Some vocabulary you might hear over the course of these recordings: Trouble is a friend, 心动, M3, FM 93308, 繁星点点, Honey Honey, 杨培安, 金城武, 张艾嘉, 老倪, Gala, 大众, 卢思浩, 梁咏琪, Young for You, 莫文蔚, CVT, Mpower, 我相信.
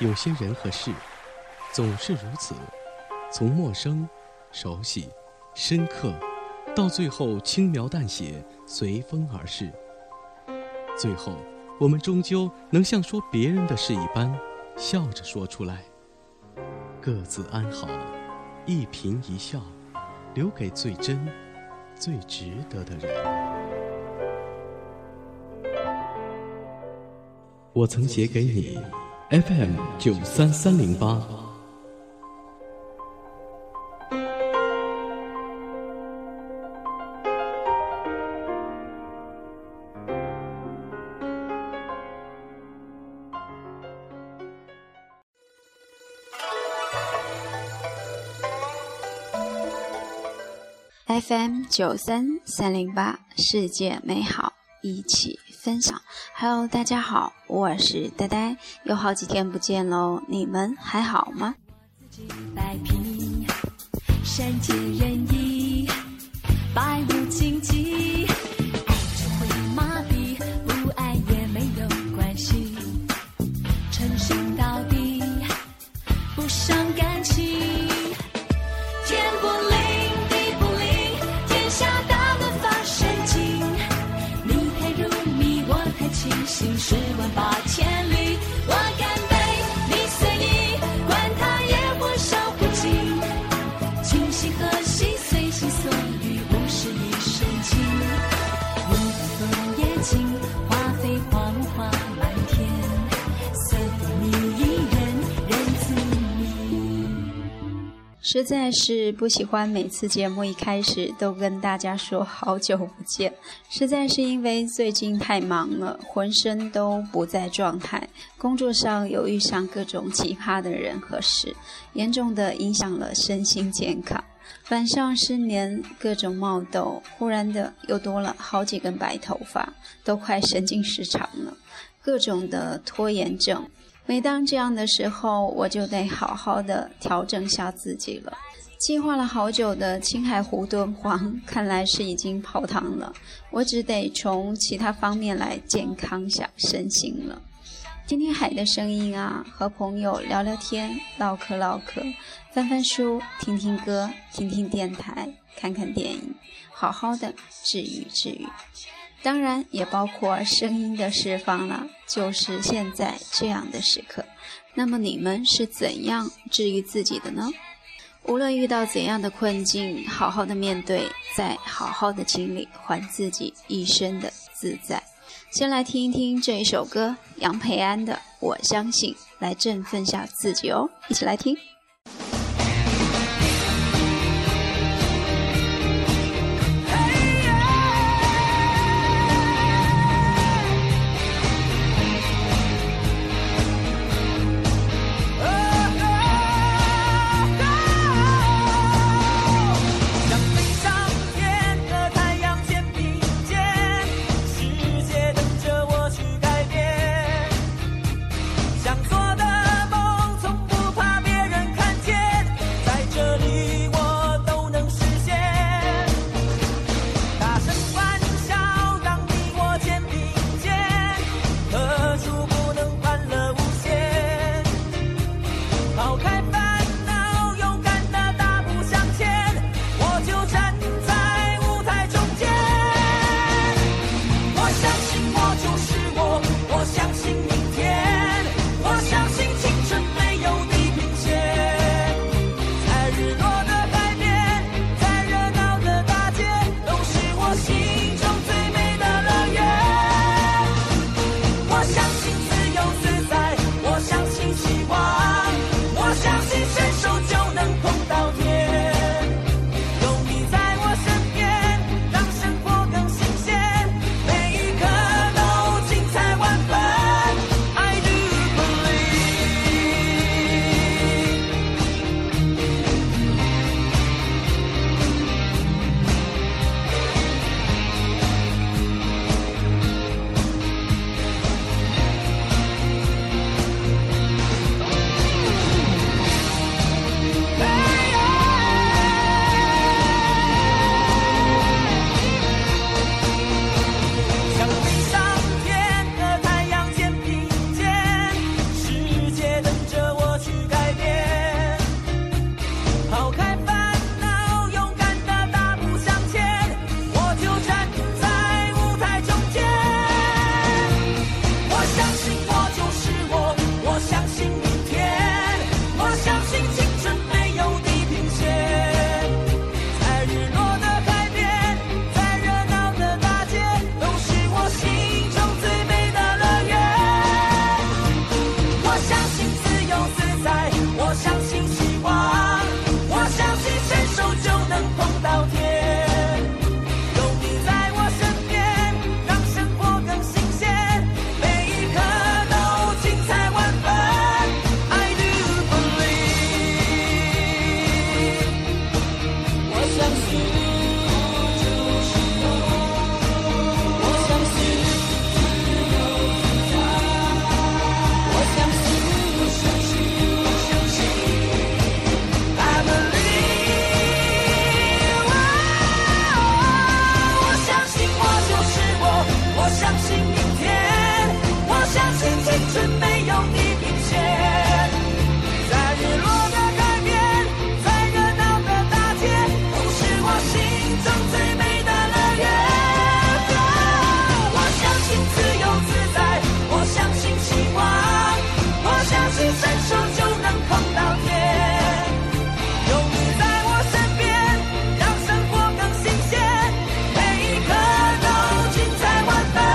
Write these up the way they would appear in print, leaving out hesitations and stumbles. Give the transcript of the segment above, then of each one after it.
有些人和事总是如此，从陌生、熟悉、深刻，到最后轻描淡写，随风而逝。最后我们终究能像说别人的事一般，笑着说出来，各自安好，一颦一笑，留给最真最值得的人。我曾写给你 FM 93308。FM 93308，世界美好，一起分享。Hello， 大家好，我是呆呆，有好几天不见喽，你们还好吗？108000里，我干杯，你随意，管他也或少或精，清晰和稀随心所欲，不是一身轻。无风也轻，花飞黄花满天，似乎你一人，人自迷。实在是不喜欢每次节目一开始都跟大家说好久不见，实在是因为最近太忙了，浑身都不在状态，工作上有遇上各种奇葩的人和事，严重的影响了身心健康。晚上失眠，各种冒痘，忽然的又多了好几根白头发，都快神经失常了，各种的拖延症。每当这样的时候，我就得好好的调整下自己了。计划了好久的青海湖炖黄，看来是已经泡汤了，我只得从其他方面来健康下身心了。听听海的声音啊，和朋友聊聊天，唠嗑唠嗑，翻翻书，听听歌，听听电台，看看电影，好好的治愈治愈。当然也包括声音的释放了，就是现在这样的时刻。那么你们是怎样治愈自己的呢？无论遇到怎样的困境，好好的面对，再好好的清理，还自己一生的自在。先来听一听这一首歌，杨培安的《我相信》，来振奋下自己哦，一起来听。想做的梦，从不怕别人纯没有地平线，在日落的海边，在热闹的大街，都是我心中最美的乐园。我相信自由自在，我相信希望，我相信伸手就能碰到天。有你在我身边，让生活更新鲜，每一刻都精彩万分。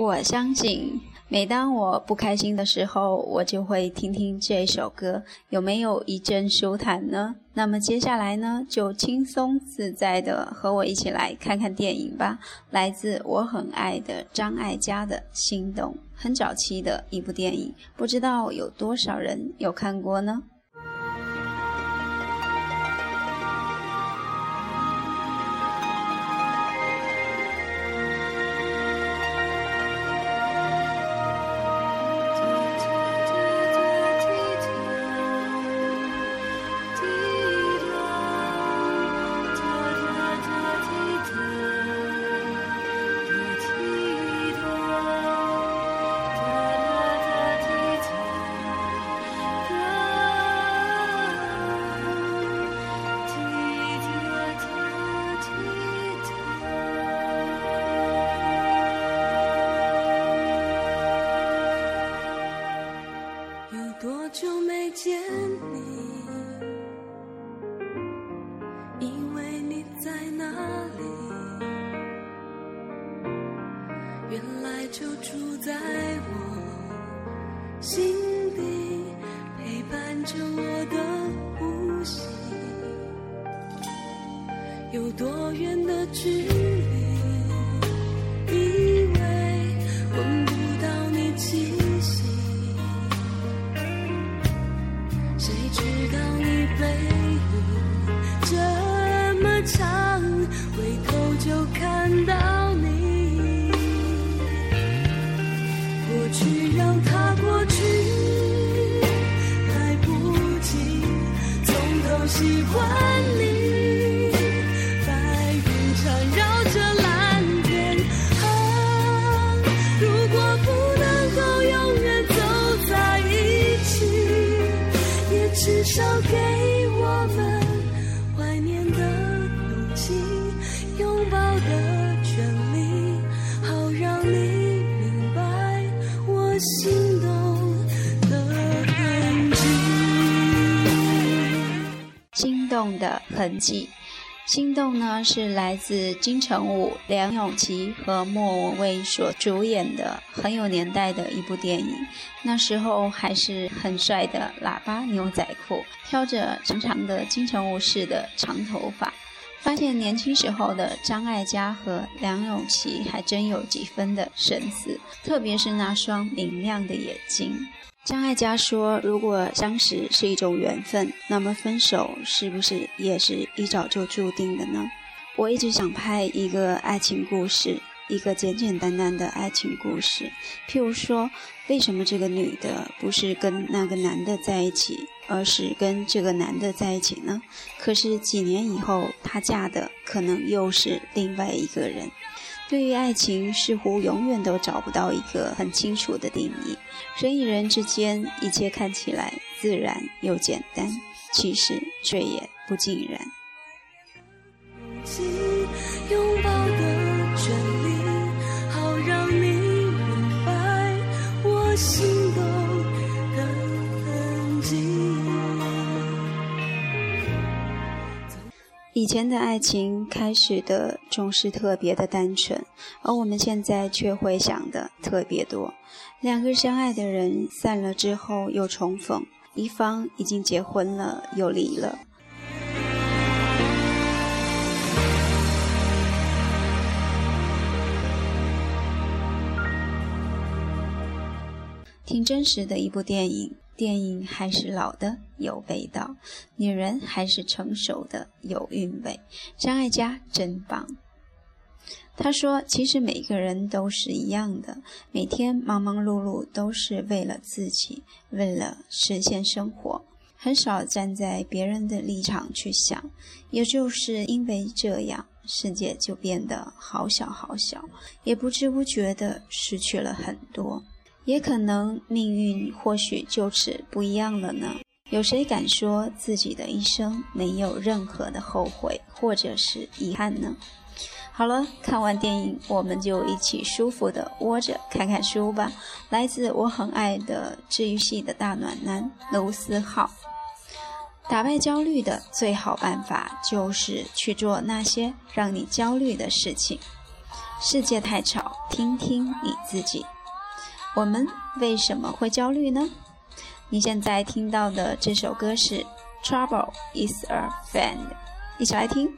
我相信每当我不开心的时候，我就会听听这首歌，有没有一阵舒坦呢？那么接下来呢，就轻松自在的和我一起来看看电影吧。来自我很爱的张艾嘉的《心动》，很早期的一部电影，不知道有多少人有看过呢？有多远的距离，因为闻不到你气息，谁知道你背影这么长，回头就看到你。过去让它过去，来不及从头喜欢你，至少给我们怀念的勇气，拥抱的权利，好让你明白我心动的痕迹。心动的痕迹，心动呢是来自金城武、梁咏琪和莫文蔚所主演的很有年代的一部电影。那时候还是很帅的喇叭牛仔裤，挑着长长的金城武式的长头发，发现年轻时候的张艾嘉和梁咏琪还真有几分的神似，特别是那双明亮的眼睛。张艾嘉说，如果相识是一种缘分，那么分手是不是也是一早就注定的呢？我一直想拍一个爱情故事，一个简简单单的爱情故事，譬如说为什么这个女的不是跟那个男的在一起，而是跟这个男的在一起呢？可是几年以后，她嫁的可能又是另外一个人。对于爱情，似乎永远都找不到一个很清楚的定义。人与人之间，一切看起来自然又简单，其实却也不尽然。拥抱的权利，好让你明白我心动的痕迹。以前的爱情开始的总是特别的单纯，而我们现在却会想的特别多。两个相爱的人散了之后又重逢，一方已经结婚了又离了，挺真实的一部电影。电影还是老的有味道，女人还是成熟的有韵味。张艾嘉真棒。他说，其实每个人都是一样的，每天忙忙碌碌都是为了自己，为了实现生活，很少站在别人的立场去想。也就是因为这样，世界就变得好小好小，也不知不觉地失去了很多。也可能命运或许就此不一样了呢。有谁敢说自己的一生没有任何的后悔或者是遗憾呢？好了，看完电影我们就一起舒服地窝着看看书吧。来自我很爱的治愈系的大暖男卢思浩。打败焦虑的最好办法就是去做那些让你焦虑的事情。世界太吵，听听你自己。我们为什么会焦虑呢？你现在听到的这首歌是 Trouble is a friend， 一起来听。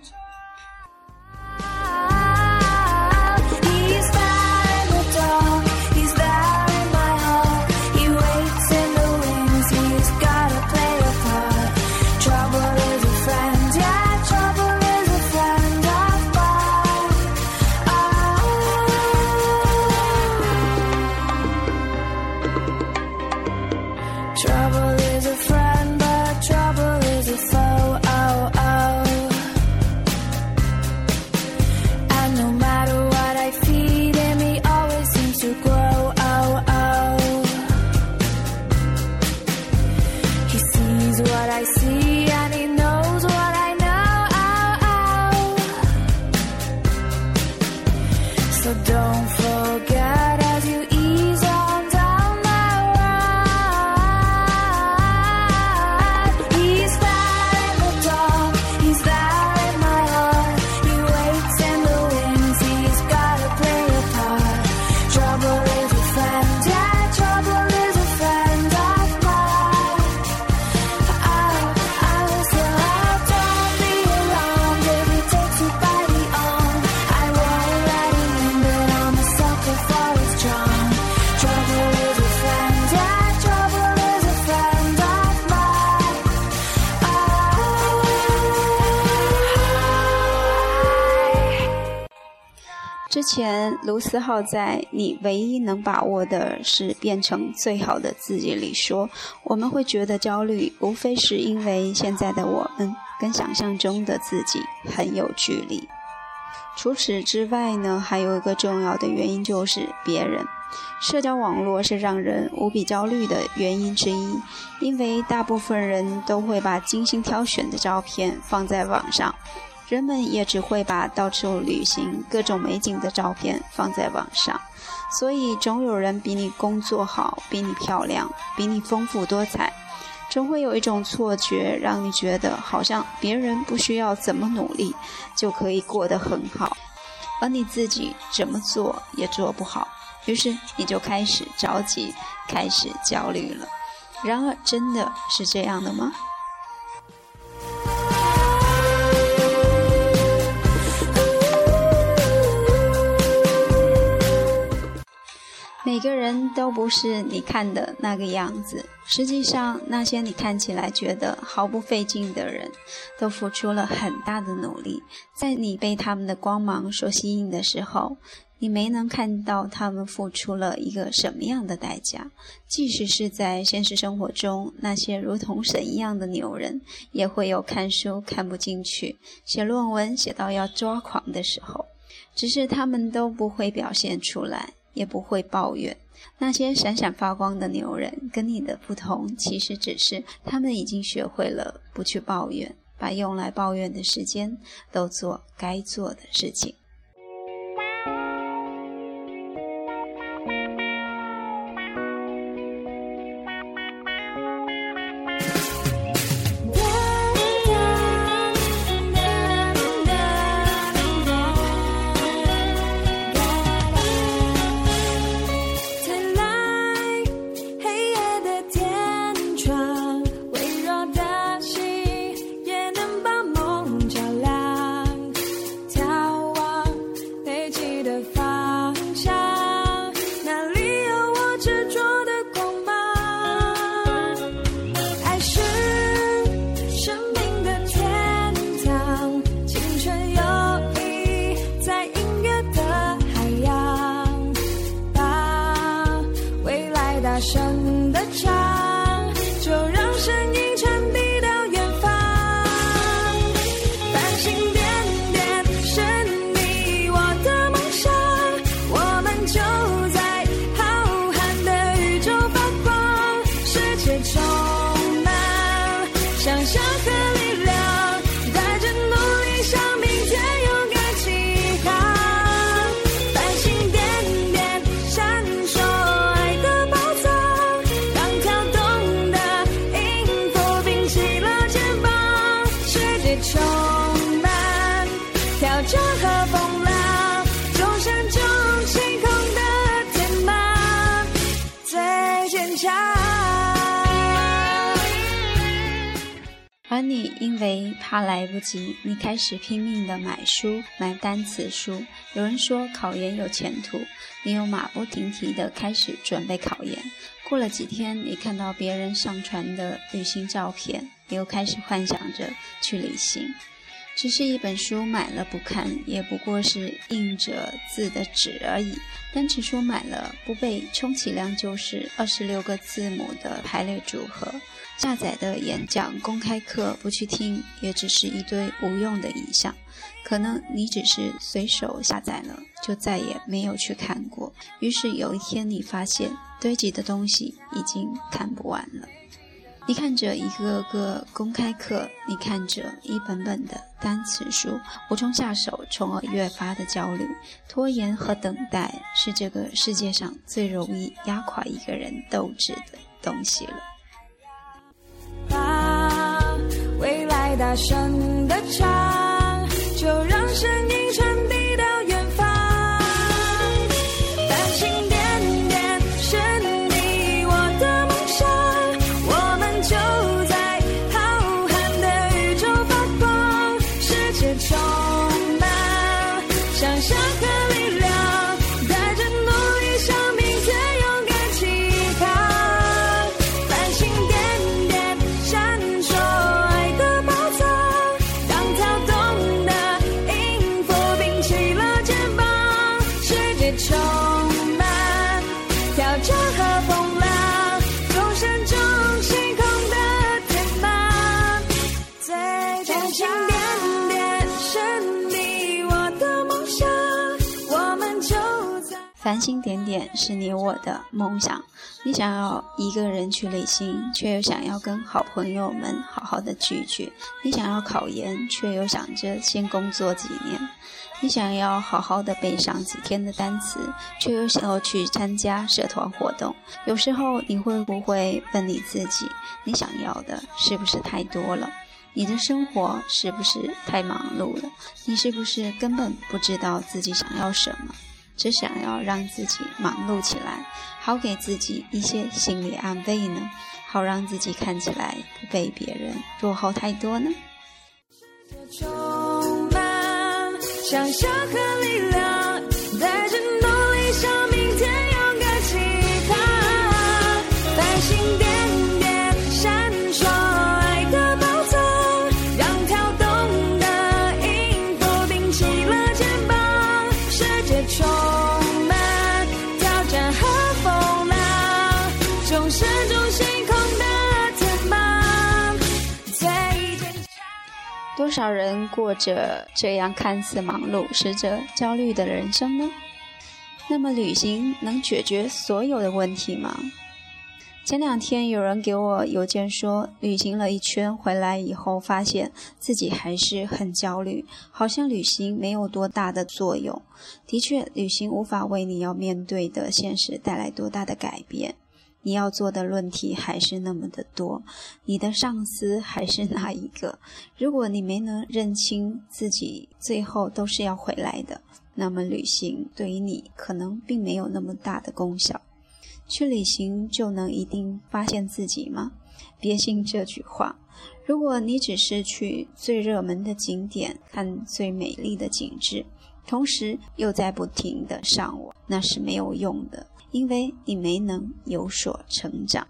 之前卢思浩在《你唯一能把握的是变成最好的自己》里说，我们会觉得焦虑无非是因为现在的我们跟想象中的自己很有距离。除此之外呢，还有一个重要的原因就是别人。社交网络是让人无比焦虑的原因之一，因为大部分人都会把精心挑选的照片放在网上，人们也只会把到处旅行各种美景的照片放在网上，所以总有人比你工作好，比你漂亮，比你丰富多彩，总会有一种错觉让你觉得好像别人不需要怎么努力就可以过得很好，而你自己怎么做也做不好，于是你就开始着急，开始焦虑了。然而真的是这样的吗？每个人都不是你看的那个样子，实际上那些你看起来觉得毫不费劲的人都付出了很大的努力，在你被他们的光芒所吸引的时候，你没能看到他们付出了一个什么样的代价。即使是在现实生活中，那些如同神一样的牛人也会有看书看不进去，写论文写到要抓狂的时候，只是他们都不会表现出来，也不会抱怨。那些闪闪发光的牛人跟你的不同，其实只是他们已经学会了不去抱怨，把用来抱怨的时间都做该做的事情。大声的唱，就让声音传递到远方。繁星点点神秘我的梦想，我们就在浩瀚的宇宙发光。世界充满想象和力量，带着努力向明天勇敢起航。繁星点点闪烁爱的宝藏，当跳动的音符并起了肩膀。世界充满挑战和风浪，众山中星空的天马最坚强。而你因为怕来不及，你开始拼命的买书，买单词书。有人说考研有前途，你又马不停蹄的开始准备考研。过了几天，你看到别人上传的旅行照片，你又开始幻想着去旅行。只是一本书买了不看，也不过是印着字的纸而已。单词书买了不背，充其量就是26个字母的排列组合。下载的演讲、公开课不去听，也只是一堆无用的影像。可能你只是随手下载了，就再也没有去看过。于是有一天你发现，堆积的东西已经看不完了。你看着一个个公开课，你看着一本本的单词书，无从下手，从而越发的焦虑。拖延和等待是这个世界上最容易压垮一个人斗志的东西了。把未来大声的唱，就让声音传递到远方。繁星点点神秘我的梦想，我们就在浩瀚的宇宙发光。世界充满想象和力量，带着努力向明天勇敢起航。繁星点点闪烁爱的宝藏，当跳动的音符并起了肩膀。世界充满挑战和风浪，众山中星空的天马最坚强。点点神秘我的梦想，我们就在繁星点点是你我的梦想。你想要一个人去旅行，却又想要跟好朋友们好好的聚一聚。你想要考研，却又想着先工作几年。你想要好好的背上几天的单词，却又想要去参加社团活动。有时候你会不会问你自己，你想要的是不是太多了？你的生活是不是太忙碌了？你是不是根本不知道自己想要什么，只想要让自己忙碌起来，好给自己一些心理安慰呢？好让自己看起来不被别人落后太多呢？想象和力量，带着努力向明天勇敢起航。繁星点点闪烁爱的宝藏，让跳动的音符并起了肩膀。世界充满挑战和风浪，众山中星空的天马最坚强。多少人过着这样看似忙碌、实则焦虑的人生呢？那么旅行能解决所有的问题吗？前两天有人给我邮件说，旅行了一圈回来以后，发现自己还是很焦虑，好像旅行没有多大的作用。的确，旅行无法为你要面对的现实带来多大的改变。你要做的论题还是那么的多，你的上司还是哪一个？如果你没能认清自己最后都是要回来的，那么旅行对于你可能并没有那么大的功效。去旅行就能一定发现自己吗？别信这句话。如果你只是去最热门的景点，看最美丽的景致，同时又在不停的上网，那是没有用的，因为你没能有所成长。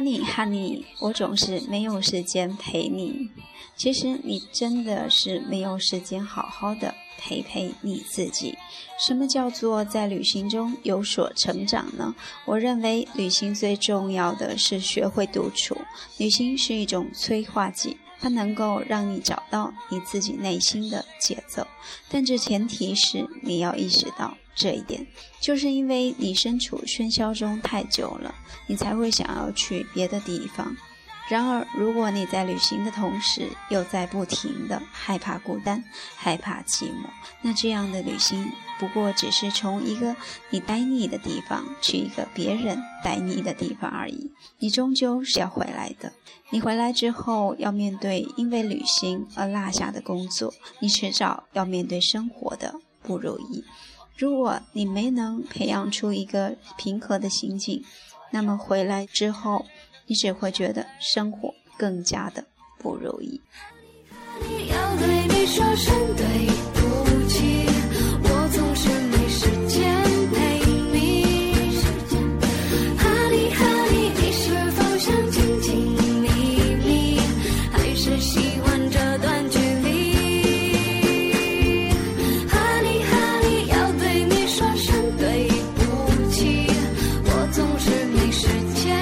Honey Honey， 我总是没有时间陪你。其实你真的是没有时间好好的陪你自己。什么叫做在旅行中有所成长呢？我认为旅行最重要的是学会独处。旅行是一种催化剂，它能够让你找到你自己内心的节奏，但这前提是你要意识到这一点，就是因为你身处喧嚣中太久了，你才会想要去别的地方。然而如果你在旅行的同时又在不停的害怕孤单，害怕寂寞，那这样的旅行不过只是从一个你呆腻的地方去一个别人呆腻的地方而已，你终究是要回来的。你回来之后要面对因为旅行而落下的工作，你迟早要面对生活的不如意。如果你没能培养出一个平和的心境，那么回来之后你只会觉得生活更加的不如意。你要对你说声对不起，我总是没时间陪你。Honey Honey， 你是否想静静秘密，还是希望这段距离 ？Honey Honey， 要对你说声对不起，我总是没时间。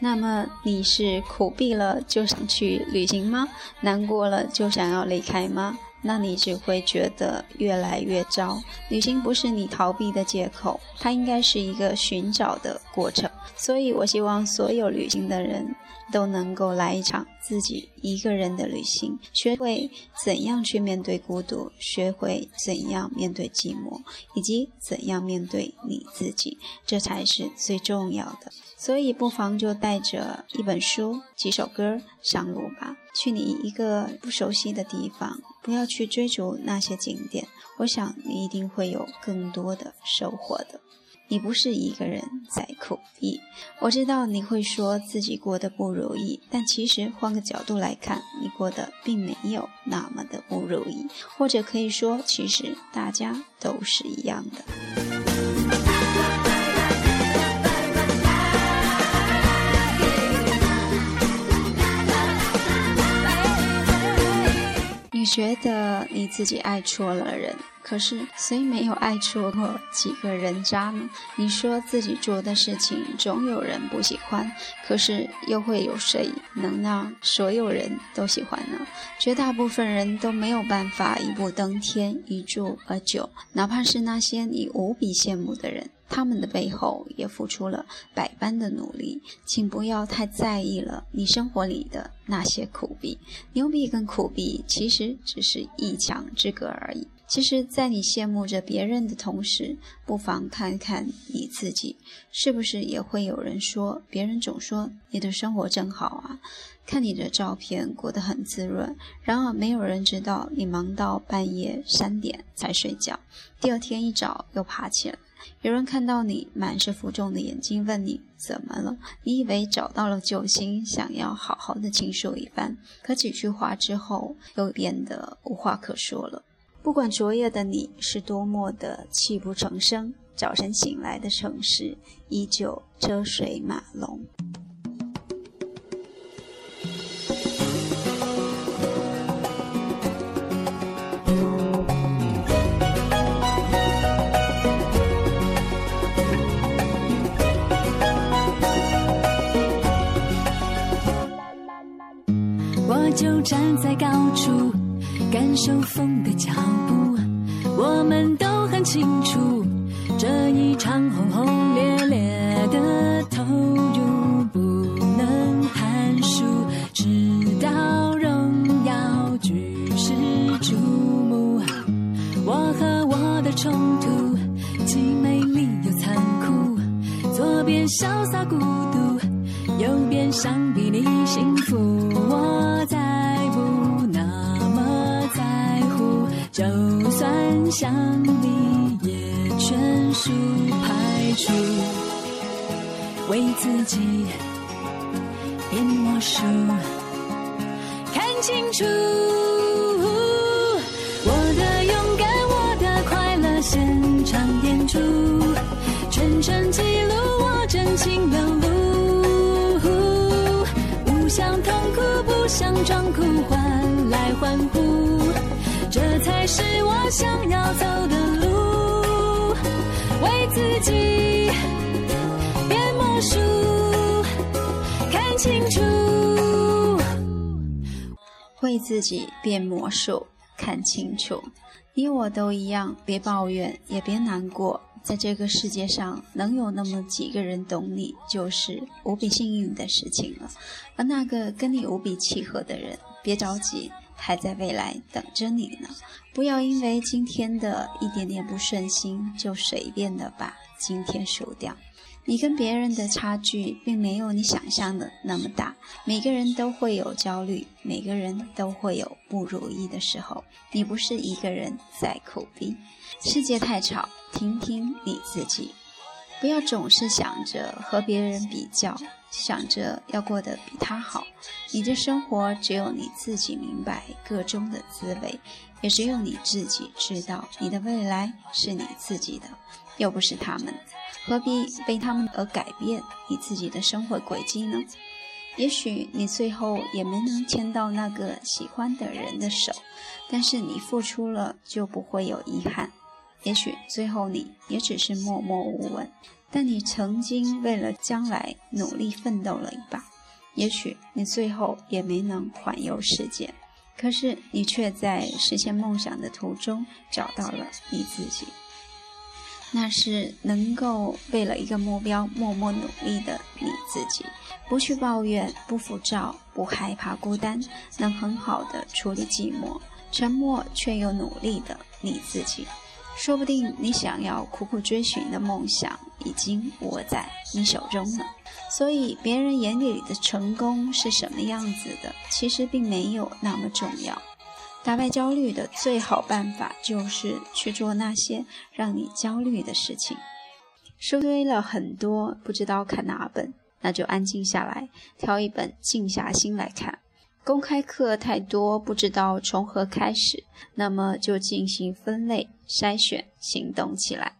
那么你是苦逼了就想去旅行吗？难过了就想要离开吗？那你只会觉得越来越糟。旅行不是你逃避的借口，它应该是一个寻找的过程。所以我希望所有旅行的人都能够来一场自己一个人的旅行，学会怎样去面对孤独，学会怎样面对寂寞，以及怎样面对你自己，这才是最重要的。所以不妨就带着一本书，几首歌上路吧，去你一个不熟悉的地方，不要去追逐那些景点，我想你一定会有更多的收获的。你不是一个人在苦逼，我知道你会说自己过得不如意，但其实换个角度来看，你过得并没有那么的不如意，或者可以说其实大家都是一样的。你觉得你自己爱错了人，可是谁没有爱错过几个人渣呢？你说自己做的事情总有人不喜欢，可是又会有谁能让所有人都喜欢呢？绝大部分人都没有办法一步登天，一蹴而就，哪怕是那些你无比羡慕的人，他们的背后也付出了百般的努力。请不要太在意了你生活里的那些苦逼，牛逼跟苦逼其实只是一墙之隔而已。其实在你羡慕着别人的同时，不妨看看你自己，是不是也会有人说，别人总说你的生活真好啊，看你的照片过得很滋润，然而没有人知道你忙到半夜3点才睡觉，第二天一早又爬起来，有人看到你满是浮肿的眼睛问你怎么了，你以为找到了救星，想要好好的倾诉一番，可几句话之后又变得无话可说了。不管昨夜的你是多么的泣不成声，早晨醒来的城市依旧车水马龙。我就站在高处感受风的脚步，我们都很清楚，这一场轰轰烈烈的投入不能含数，直到荣耀举世瞩目。我和我的冲突，既美丽又残酷，左边潇洒孤独，右边想比你幸福。我在就算想你也全数排除，为自己变魔术，清楚，我的勇敢，我的快乐，现场演出，全程记录我真情流露，不想痛苦，不想装酷，换来欢呼，这才是我想要走的路，为自己变魔术，看清楚。为自己变魔术，看清楚。你我都一样，别抱怨，也别难过。在这个世界上，能有那么几个人懂你，就是无比幸运的事情了。而那个跟你无比契合的人，别着急，还在未来等着你呢。不要因为今天的一点点不顺心，就随便的把今天输掉。你跟别人的差距并没有你想象的那么大，每个人都会有焦虑，每个人都会有不如意的时候，你不是一个人在苦逼。世界太吵，听听你自己，不要总是想着和别人比较，想着要过得比他好。你的生活只有你自己明白个中的滋味，也只有你自己知道你的未来是你自己的，又不是他们，何必被他们而改变你自己的生活轨迹呢？也许你最后也没能牵到那个喜欢的人的手，但是你付出了就不会有遗憾。也许最后你也只是默默无闻，但你曾经为了将来努力奋斗了一把。也许你最后也没能环游世界，可是你却在实现梦想的途中找到了你自己。那是能够为了一个目标默默努力的你自己，不去抱怨，不浮躁，不害怕孤单，能很好的处理寂寞，沉默却又努力的你自己。说不定你想要苦苦追寻的梦想已经握在你手中了。所以别人眼里的成功是什么样子的，其实并没有那么重要。打败焦虑的最好办法就是去做那些让你焦虑的事情。书堆了很多，不知道看哪本，那就安静下来，挑一本静下心来看。公开课太多，不知道从何开始，那么就进行分类、筛选、行动起来。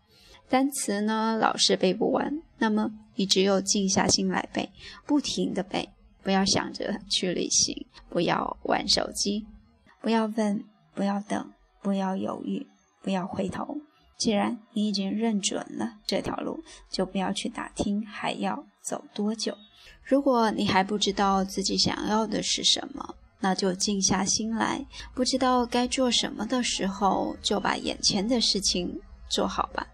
单词呢，老是背不完，那么你只有静下心来背，不停地背，不要想着去旅行，不要玩手机。不要问，不要等，不要犹豫，不要回头。既然你已经认准了这条路，就不要去打听还要走多久。如果你还不知道自己想要的是什么，那就静下心来。不知道该做什么的时候，就把眼前的事情做好吧。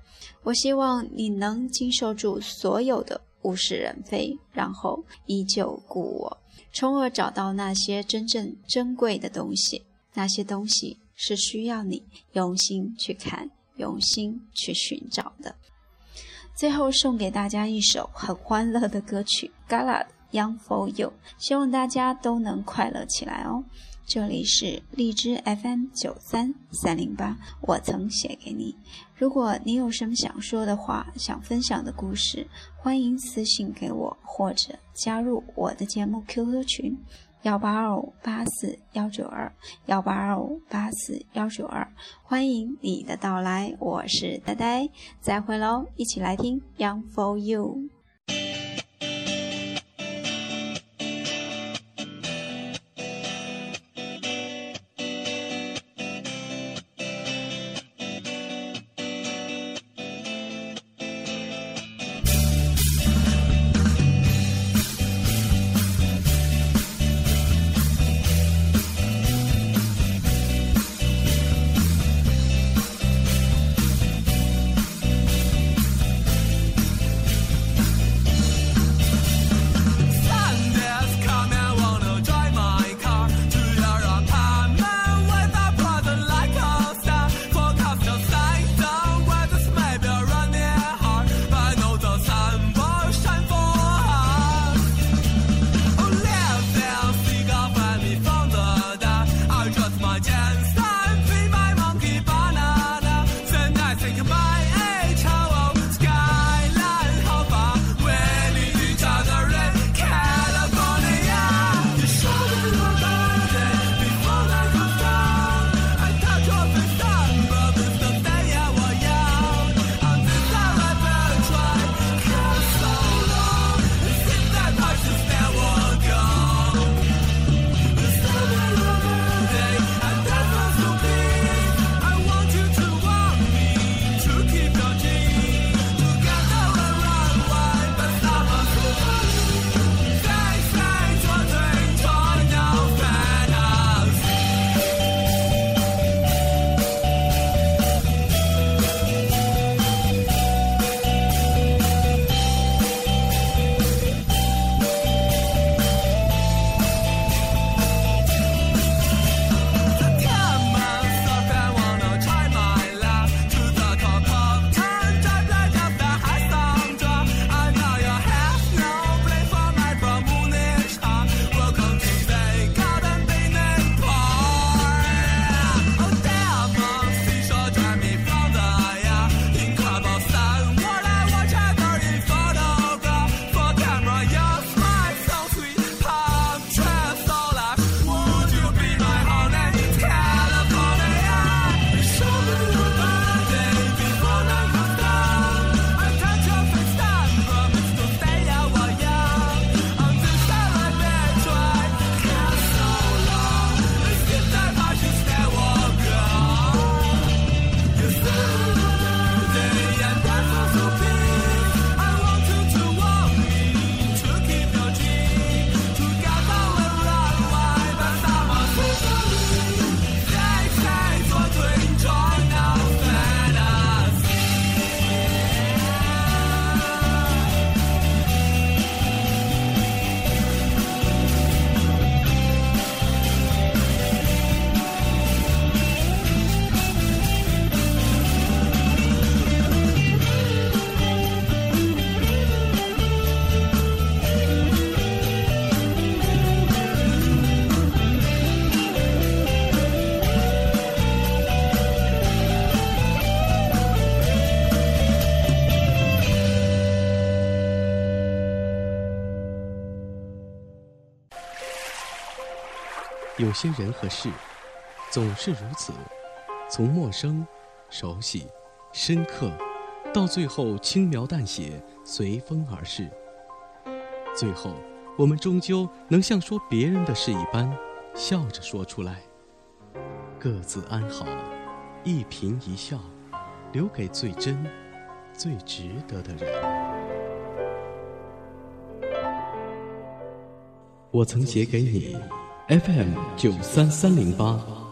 我希望你能经受住所有的物是人非，然后依旧故我，从而找到那些真正珍贵的东西。那些东西是需要你用心去看，用心去寻找的。最后送给大家一首很欢乐的歌曲 Gala 的 Young for You， 希望大家都能快乐起来哦。这里是荔枝 FM93308， 我曾写给你。如果你有什么想说的话，想分享的故事，欢迎私信给我，或者加入我的节目 QQ 群182584192 182584192，欢迎你的到来。我是呆呆，再会喽！一起来听 Young for You。有些人和事总是如此，从陌生、熟悉、深刻，到最后轻描淡写，随风而逝。最后我们终究能像说别人的事一般笑着说出来，各自安好，一颦一笑留给最真最值得的人。我曾写给你，FM 93308。